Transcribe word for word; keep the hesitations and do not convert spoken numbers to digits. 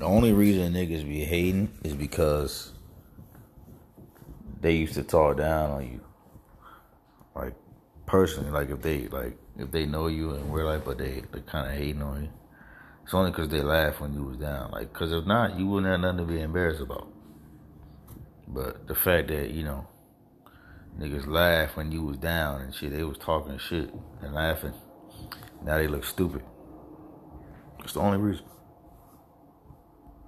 The only reason niggas be hating is because they used to talk down on you. Like, personally, like if they like if they know you in real life, but they they kind of hating on you. It's only because they laughed when you was down. Like, because if not, you wouldn't have nothing to be embarrassed about. But the fact that, you know, niggas laughed when you was down and shit, they was talking shit and laughing. Now they look stupid. It's the only reason.